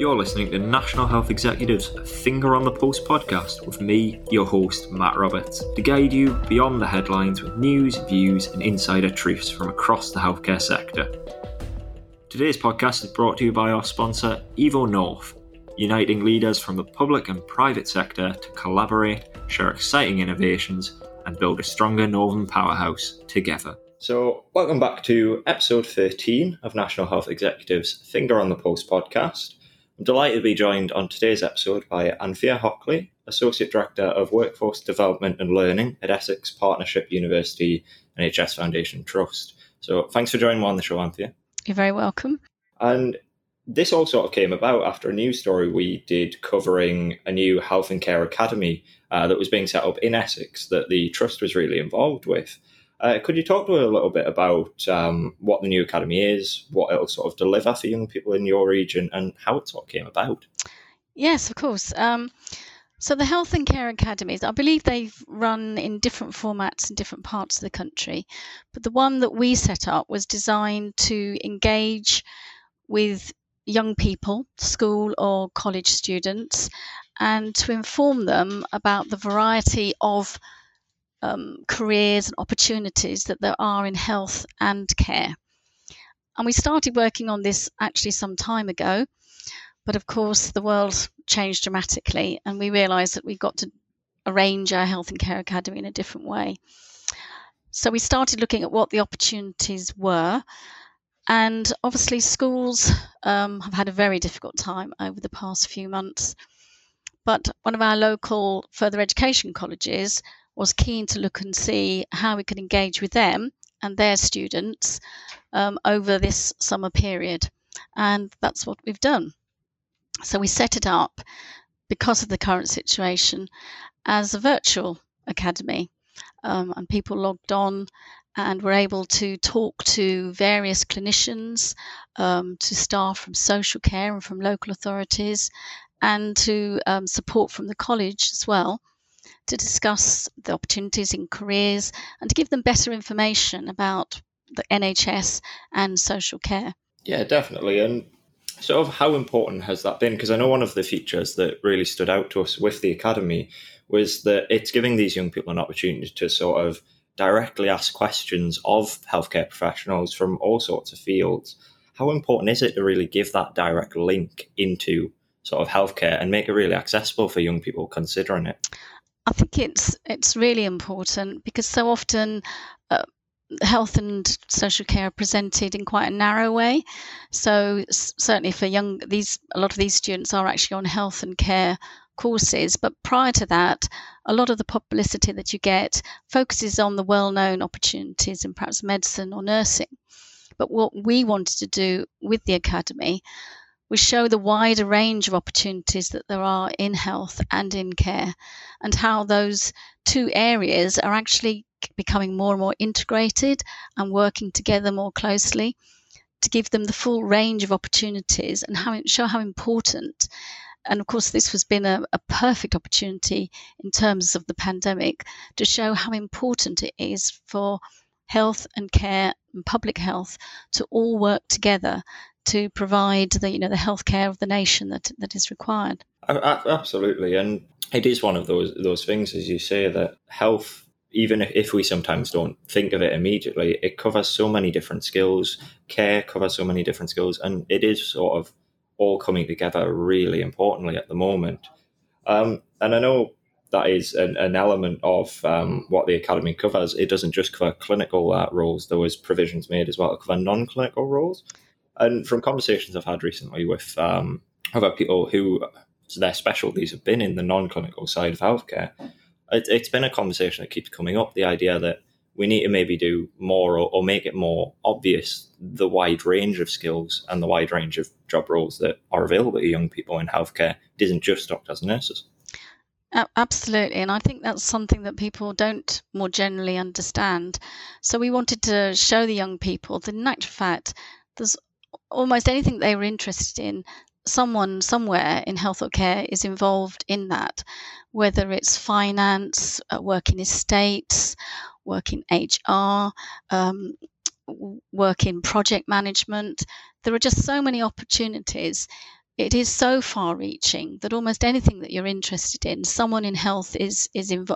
You're listening to National Health Executives Finger on the Pulse podcast with me, your host, Matt Roberts, to guide you beyond the headlines with news, views and insider truths from across the healthcare sector. Today's podcast is brought to you by our sponsor, Evo North, uniting leaders from the public and private sector to collaborate, share exciting innovations and build a stronger Northern powerhouse together. So welcome back to episode 13 of National Health Executives Finger on the Pulse podcast. I'm delighted to be joined on today's episode by Anthea Hockley, Associate Director of Workforce Development and Learning at Essex Partnership University NHS Foundation Trust. So thanks for joining me on the show, Anthea. You're very welcome. And this all sort of came about after a news story we did covering a new health and care academy that was being set up in Essex that the Trust was really involved with. Could you talk to us a little bit about what the new academy is, what it'll sort of deliver for young people in your region and how it sort of came about? Yes, of course. So the Health and Care Academies, I believe they've run in different formats in different parts of the country, but the one that we set up was designed to engage with young people, school or college students, and to inform them about the variety of careers and opportunities that there are in health and care. And we started working on this actually some time ago, but of course the world changed dramatically and we realised that we've got to arrange our Health and Care Academy in a different way. So we started looking at what the opportunities were, and obviously schools have had a very difficult time over the past few months, but one of our local further education colleges was keen to look and see how we could engage with them and their students over this summer period. And that's what we've done. So we set it up, because of the current situation, as a virtual academy. And people logged on and were able to talk to various clinicians, to staff from social care and from local authorities, and to support from the college as well, to discuss the opportunities in careers and to give them better information about the NHS and social care. Yeah, definitely. And sort of how important has that been? Because I know one of the features that really stood out to us with the academy was that it's giving these young people an opportunity to sort of directly ask questions of healthcare professionals from all sorts of fields. How important is it to really give that direct link into sort of healthcare and make it really accessible for young people considering it? I think it's really important, because so often health and social care are presented in quite a narrow way. So certainly for a lot of these students are actually on health and care courses. But prior to that, a lot of the publicity that you get focuses on the well-known opportunities in perhaps medicine or nursing. But what we wanted to do with the academy we show the wider range of opportunities that there are in health and in care, and how those two areas are actually becoming more and more integrated and working together more closely to give them the full range of opportunities and show how important. And of course, this has been a perfect opportunity in terms of the pandemic to show how important it is for health and care and public health to all work together to provide the healthcare of the nation that is required. Absolutely, and it is one of those things, as you say, that health, even if we sometimes don't think of it immediately, it covers so many different skills. Care covers so many different skills, and it is sort of all coming together really importantly at the moment. And I know that is an element of what the academy covers. It doesn't just cover clinical roles. There was provisions made as well to cover non-clinical roles. And from conversations I've had recently with other people who their specialties have been in the non-clinical side of healthcare, it's been a conversation that keeps coming up, the idea that we need to maybe do more or make it more obvious the wide range of skills and the wide range of job roles that are available to young people in healthcare. It isn't just doctors and nurses. Absolutely, and I think that's something that people don't more generally understand. So we wanted to show the young people that in actual fact there's almost anything they were interested in, someone somewhere in health or care is involved in that, whether it's finance, work in estates, work in HR, work in project management. There are just so many opportunities it is so far-reaching that almost anything that you're interested in, someone in health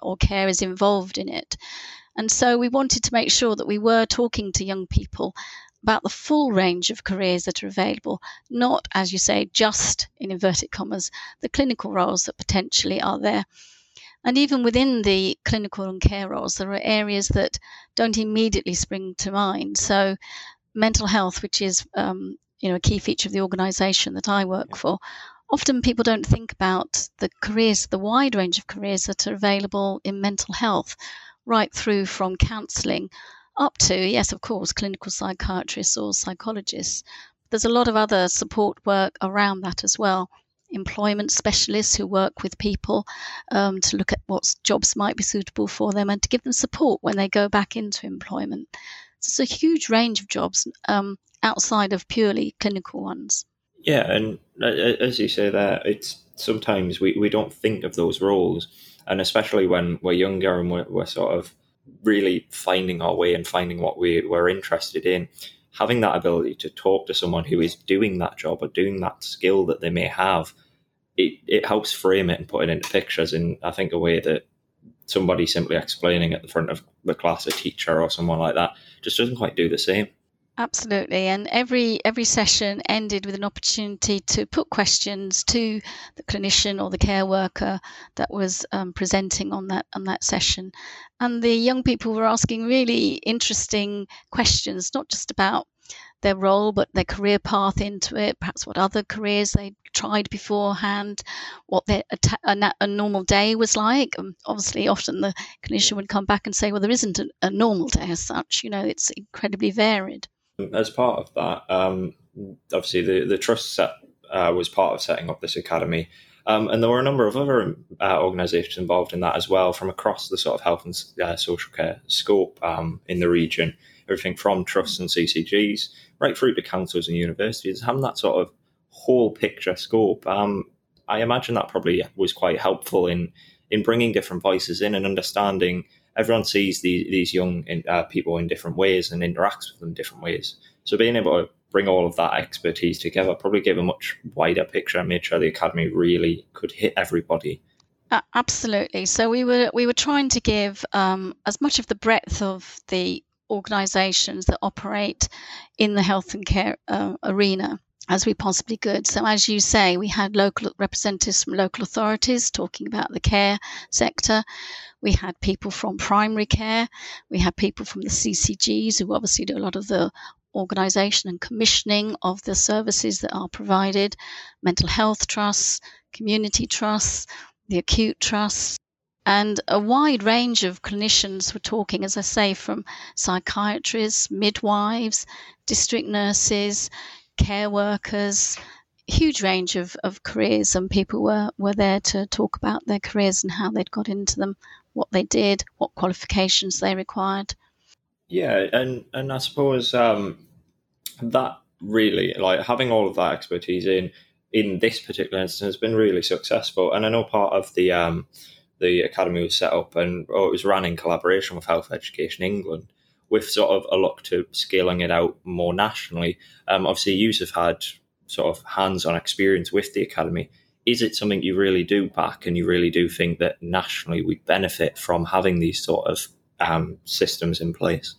or care is involved in it. And so we wanted to make sure that we were talking to young people about the full range of careers that are available, not, as you say, just, in inverted commas, the clinical roles that potentially are there. And even within the clinical and care roles, there are areas that don't immediately spring to mind. So mental health, which is a key feature of the organisation that I work for, often people don't think about the careers, the wide range of careers that are available in mental health, right through from counselling up to, yes, of course, clinical psychiatrists or psychologists. There's a lot of other support work around that as well. Employment specialists who work with people to look at what jobs might be suitable for them and to give them support when they go back into employment. So it's a huge range of jobs outside of purely clinical ones. Yeah, and as you say there, it's sometimes we don't think of those roles, and especially when we're younger and we're sort of really finding our way and finding what we're interested in. Having that ability to talk to someone who is doing that job or doing that skill that they may have, it helps frame it and put it into pictures in, I think, a way that somebody simply explaining at the front of the class, a teacher or someone like that, just doesn't quite do the same. Absolutely. And every session ended with an opportunity to put questions to the clinician or the care worker that was presenting on that session. And the young people were asking really interesting questions, not just about their role, but their career path into it, perhaps what other careers they tried beforehand, what their a normal day was like. And obviously, often the clinician would come back and say, well, there isn't a normal day as such. It's incredibly varied. As part of that, obviously the Trust was part of setting up this academy, and there were a number of other organisations involved in that as well, from across the sort of health and social care scope in the region, everything from trusts and CCGs right through to councils and universities, having that sort of whole picture scope. I imagine that probably was quite helpful in bringing different voices in and understanding. Everyone sees these young people in different ways and interacts with them in different ways. So being able to bring all of that expertise together probably gave a much wider picture and made sure the academy really could hit everybody. Absolutely. So we were trying to give as much of the breadth of the organisations that operate in the health and care arena as we possibly could. So as you say, we had local representatives from local authorities talking about the care sector. We had people from primary care. We had people from the CCGs who obviously do a lot of the organisation and commissioning of the services that are provided, mental health trusts, community trusts, the acute trusts. And a wide range of clinicians were talking, as I say, from psychiatrists, midwives, district nurses, care workers, huge range of careers, and people were there to talk about their careers and how they'd got into them, what they did, what qualifications they required. Yeah, and I suppose that really, like, having all of that expertise in this particular instance has been really successful. And I know part of the academy was set up it was run in collaboration with Health Education England, with sort of a look to scaling it out more nationally. Obviously, you've had sort of hands-on experience with the academy. Is it something you really do back, and you really do think that nationally we benefit from having these sort of systems in place?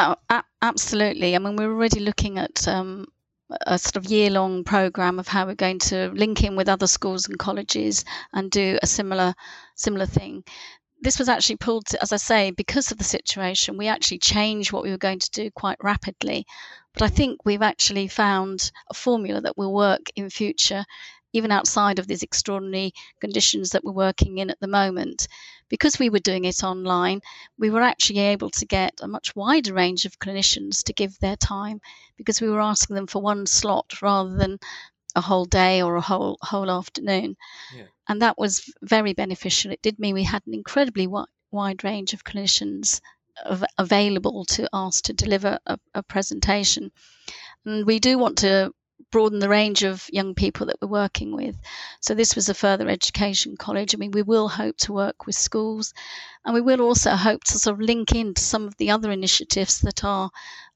Oh, absolutely. I mean, we're already looking at a sort of year-long programme of how we're going to link in with other schools and colleges and do a similar thing. This was actually pulled, as I say, because of the situation, we actually changed what we were going to do quite rapidly. But I think we've actually found a formula that will work in future, even outside of these extraordinary conditions that we're working in at the moment. Because we were doing it online, we were actually able to get a much wider range of clinicians to give their time, because we were asking them for one slot rather than a whole day or a whole afternoon. Yeah. And that was very beneficial. It did mean we had an incredibly wide range of clinicians available to us to deliver a presentation. And we do want to broaden the range of young people that we're working with. So this was a further education college. I mean, we will hope to work with schools, and we will also hope to sort of link into some of the other initiatives that are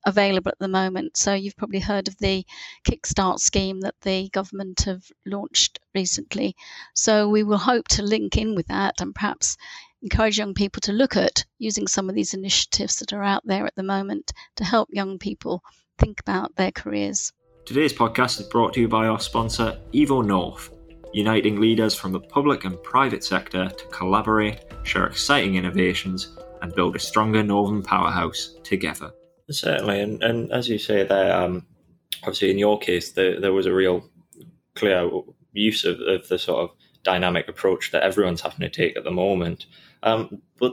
available at the moment. So you've probably heard of the Kickstart scheme that the government have launched recently. So we will hope to link in with that and perhaps encourage young people to look at using some of these initiatives that are out there at the moment to help young people think about their careers. Today's podcast is brought to you by our sponsor, Evo North, uniting leaders from the public and private sector to collaborate, share exciting innovations, and build a stronger northern powerhouse together. Certainly, and as you say there, obviously in your case, there was a real clear use of the sort of dynamic approach that everyone's having to take at the moment. But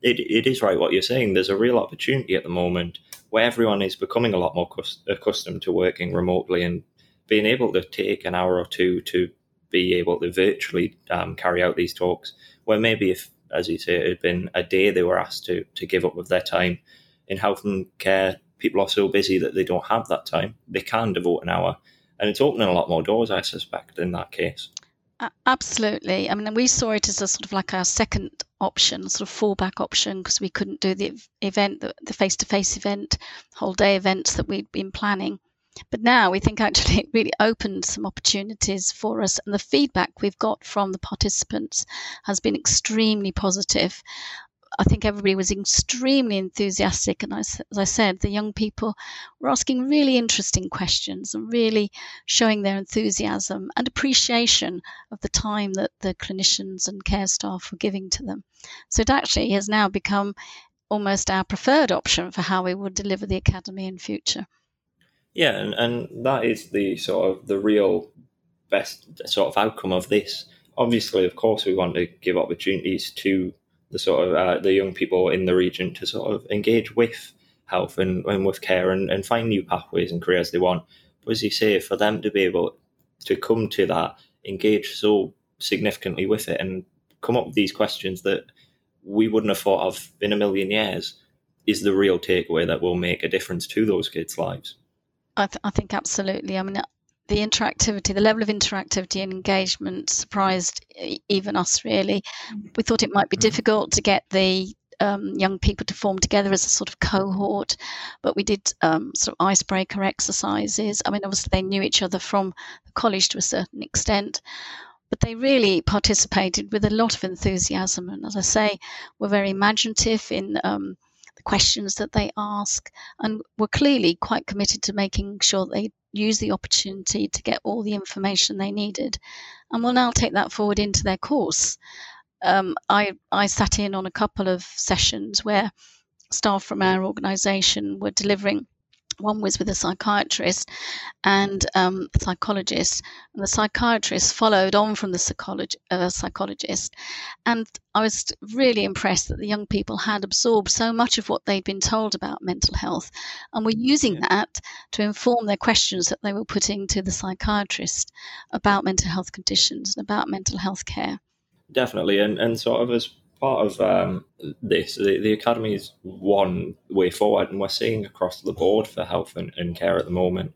it is right what you're saying. There's a real opportunity at the moment where everyone is becoming a lot more accustomed to working remotely and being able to take an hour or two to be able to virtually carry out these talks, where maybe if, as you say, it had been a day they were asked to give up of their time. In health and care, people are so busy that they don't have that time. They can devote an hour, and it's opening a lot more doors, I suspect, in that case. Absolutely. I mean, we saw it as a sort of like our second option, sort of fallback option, because we couldn't do the event, the face-to-face event, whole day events that we'd been planning. But now we think actually it really opened some opportunities for us, and the feedback we've got from the participants has been extremely positive. I think everybody was extremely enthusiastic, and as I said, the young people were asking really interesting questions and really showing their enthusiasm and appreciation of the time that the clinicians and care staff were giving to them. So it actually has now become almost our preferred option for how we would deliver the academy in future. Yeah, and that is the sort of the real best sort of outcome of this. Obviously, of course, we want to give opportunities to the sort of the young people in the region to sort of engage with health and with care and find new pathways and careers they want. But as you say, for them to be able to come to that, engage so significantly with it and come up with these questions that we wouldn't have thought of in a million years is the real takeaway that will make a difference to those kids' lives. I think absolutely. I mean, the interactivity, the level of interactivity and engagement surprised even us, really. We thought it might be difficult to get the young people to form together as a sort of cohort, but we did sort of icebreaker exercises. I mean, obviously they knew each other from the college to a certain extent, but they really participated with a lot of enthusiasm. And as I say, were very imaginative in the questions that they ask, and were clearly quite committed to making sure they use the opportunity to get all the information they needed, and will now take that forward into their course. I sat in on a couple of sessions where staff from our organisation were delivering. One was with a psychiatrist and a psychologist, and the psychiatrist followed on from the psychologist. And I was really impressed that the young people had absorbed so much of what they'd been told about mental health, and were using that to inform their questions that they were putting to the psychiatrist about mental health conditions and about mental health care. Definitely, and sort of as part of this, the academy is one way forward, and we're seeing across the board for health and care at the moment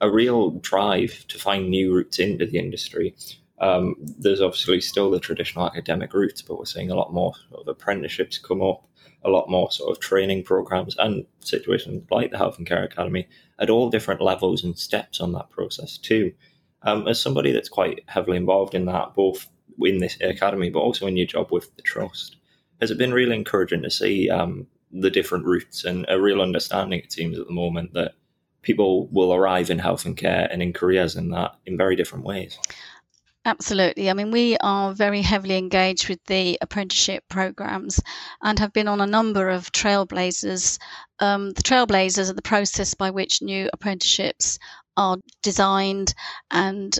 a real drive to find new routes into the industry. There's obviously still the traditional academic routes, but we're seeing a lot more sort of apprenticeships come up, a lot more sort of training programs and situations like the Health and Care Academy at all different levels and steps on that process too. As somebody that's quite heavily involved in that, both in this academy but also in your job with the trust, has it been really encouraging to see the different routes and a real understanding, it seems at the moment, that people will arrive in health and care and in careers in that in very different ways? Absolutely. I mean, we are very heavily engaged with the apprenticeship programs and have been on a number of trailblazers. The trailblazers are the process by which new apprenticeships are designed and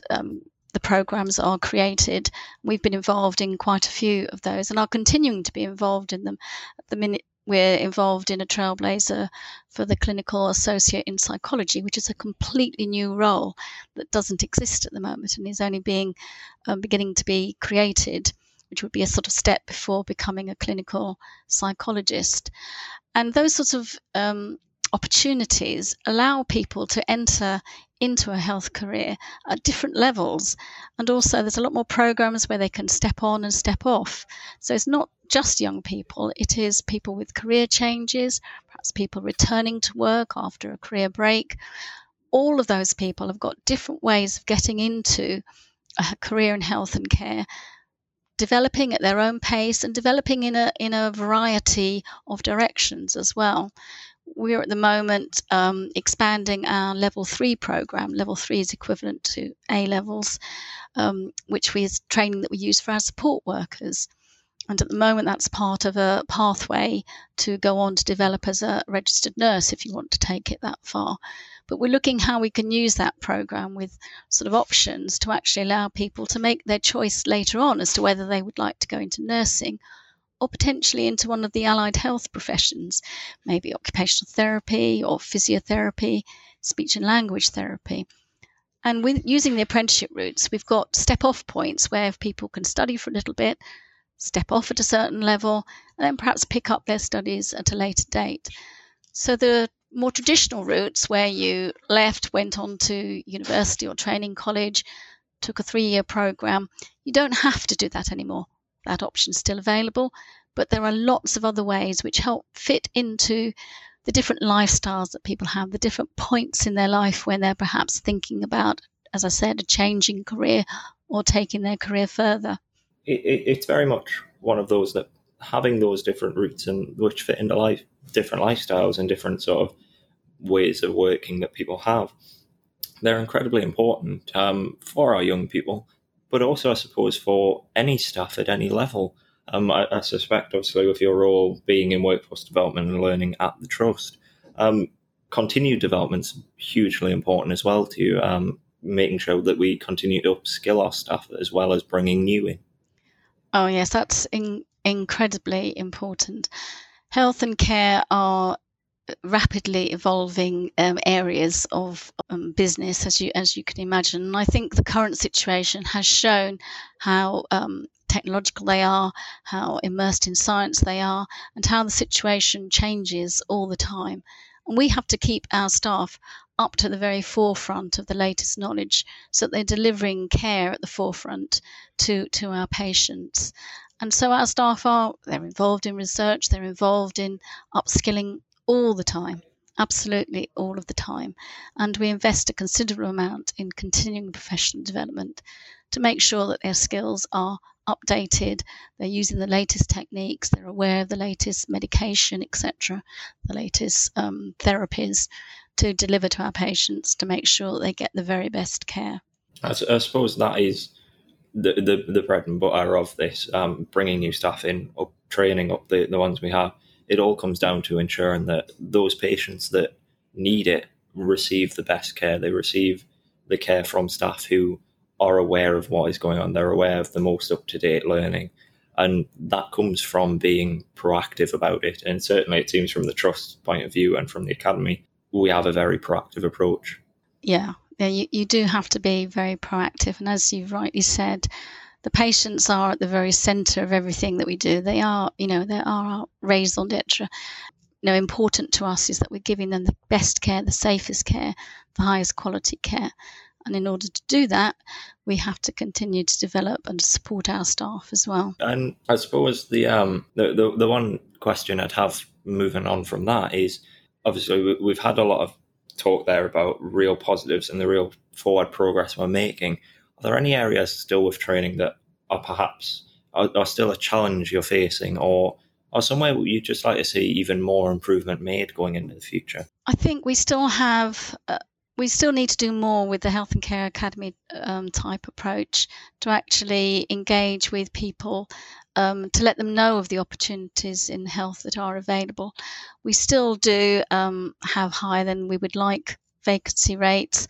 the programs are created. We've been involved in quite a few of those and are continuing to be involved in them. At the minute, we're involved in a trailblazer for the clinical associate in psychology, which is a completely new role that doesn't exist at the moment and is only being beginning to be created, which would be a sort of step before becoming a clinical psychologist. And those sorts of opportunities allow people to enter into a health career at different levels. And also there's a lot more programs where they can step on and step off. So it's not just young people, it is people with career changes, perhaps people returning to work after a career break. All of those people have got different ways of getting into a career in health and care, developing at their own pace and developing in a variety of directions as well. We're at the moment expanding our Level 3 programme. Level 3 is equivalent to A-levels, which is training that we use for our support workers. And at the moment, that's part of a pathway to go on to develop as a registered nurse if you want to take it that far. But we're looking how we can use that programme with sort of options to actually allow people to make their choice later on as to whether they would like to go into nursing or potentially into one of the allied health professions, maybe occupational therapy or physiotherapy, speech and language therapy. And with using the apprenticeship routes, we've got step-off points where people can study for a little bit, step off at a certain level, and then perhaps pick up their studies at a later date. So the more traditional routes where you left, went on to university or training college, took a 3-year programme, you don't have to do that anymore. That option is still available, but there are lots of other ways which help fit into the different lifestyles that people have, the different points in their life when they're perhaps thinking about, as I said, a changing career or taking their career further. It's very much one of those that having those different routes and which fit into life, different lifestyles and different sort of ways of working that people have, they're incredibly important for our young people. But also, I suppose, for any staff at any level. I suspect, obviously, with your role being in workforce development and learning at the Trust, continued development's hugely important as well to you, making sure that we continue to upskill our staff as well as bringing new in. Oh, yes, that's incredibly important. Health and care are rapidly evolving areas of business, as you can imagine. And I think the current situation has shown how technological they are, how immersed in science they are, and how the situation changes all the time. And we have to keep our staff up to the very forefront of the latest knowledge so that they're delivering care at the forefront to our patients. And so our staff they're involved in research, they're involved in upskilling all the time, absolutely all of the time. And we invest a considerable amount in continuing professional development to make sure that their skills are updated, they're using the latest techniques, they're aware of the latest medication, etc., the latest therapies to deliver to our patients to make sure that they get the very best care. I suppose that is the bread and butter of this, bringing new staff in, up training up the ones we have. It all comes down to ensuring that those patients that need it receive the best care. They receive the care from staff who are aware of what is going on. They're aware of the most up-to-date learning. And that comes from being proactive about it. And certainly it seems from the Trust point of view and from the Academy, we have a very proactive approach. Yeah, you do have to be very proactive. And as you rightly said, the patients are at the very centre of everything that we do. They are, they are our raison d'etre. Important to us is that we're giving them the best care, the safest care, the highest quality care. And in order to do that, we have to continue to develop and support our staff as well. And I suppose the one question I'd have moving on from that is, obviously, we've had a lot of talk there about real positives and the real forward progress we're making. Are there any areas still with training that are perhaps are still a challenge you're facing or somewhere you'd just like to see even more improvement made going into the future? I think we still have, we still need to do more with the Health and Care Academy type approach to actually engage with people, to let them know of the opportunities in health that are available. We still do have higher than we would like vacancy rates.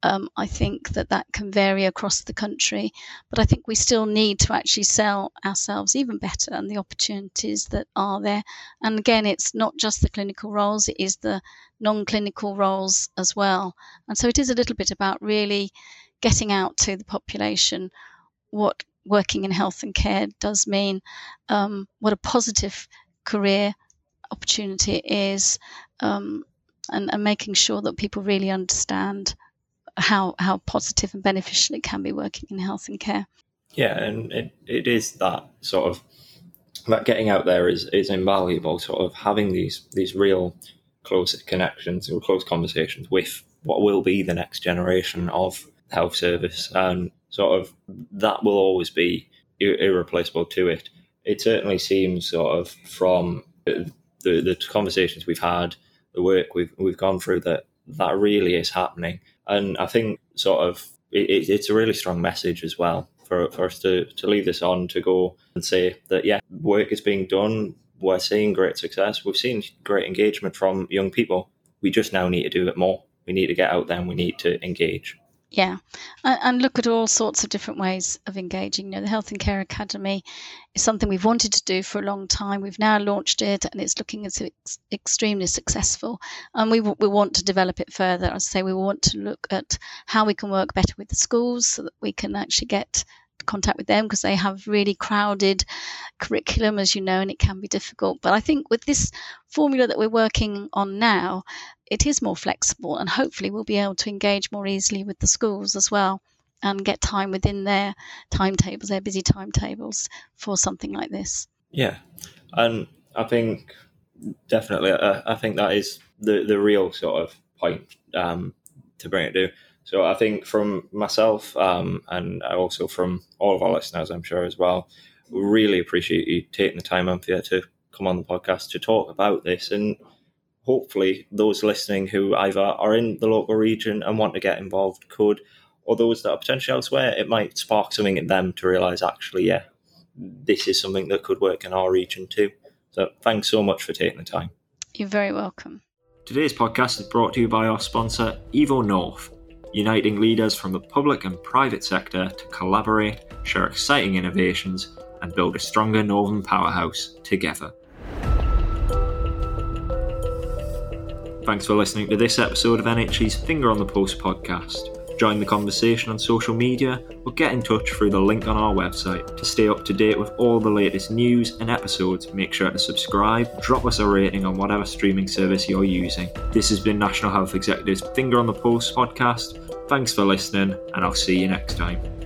I think that can vary across the country, but I think we still need to actually sell ourselves even better and the opportunities that are there. And again, it's not just the clinical roles, it is the non-clinical roles as well. And so it is a little bit about really getting out to the population what working in health and care does mean, what a positive career opportunity is, and making sure that people really understand how positive and beneficial it can be working in health and care. Yeah, and it is that sort of, that getting out there is invaluable, sort of having these real close connections and close conversations with what will be the next generation of health service, and sort of that will always be irreplaceable to it. It certainly seems sort of from the conversations we've had, the work we've gone through, that really is happening. And I think sort of it's a really strong message as well for us to leave this on, to go and say that, yeah, work is being done. We're seeing great success. We've seen great engagement from young people. We just now need to do it more. We need to get out there and we need to engage. Yeah, and look at all sorts of different ways of engaging. You know, the Health and Care Academy is something we've wanted to do for a long time. We've now launched it and it's looking as extremely successful. And we want to develop it further. As I say, we want to look at how we can work better with the schools so that we can actually get contact with them, because they have really crowded curriculum, as you know, and it can be difficult. But I think with this formula that we're working on now, it is more flexible, and hopefully we'll be able to engage more easily with the schools as well and get time within their timetables, their busy timetables, for something like this. Yeah, and I think definitely, I think that is the real sort of point to bring it to. So I think from myself and also from all of our listeners, I'm sure as well, we really appreciate you taking the time, Anthea, to come on the podcast to talk about this. And hopefully those listening who either are in the local region and want to get involved could, or those that are potentially elsewhere, it might spark something in them to realise, actually, yeah, this is something that could work in our region too. So thanks so much for taking the time. You're very welcome. Today's podcast is brought to you by our sponsor, Evo North, uniting leaders from the public and private sector to collaborate, share exciting innovations, and build a stronger Northern powerhouse together. Thanks for listening to this episode of NHE's Finger on the Pulse podcast. Join the conversation on social media or get in touch through the link on our website. To stay up to date with all the latest news and episodes, make sure to subscribe, drop us a rating on whatever streaming service you're using. This has been National Health Executive's Finger on the Pulse podcast. Thanks for listening, and I'll see you next time.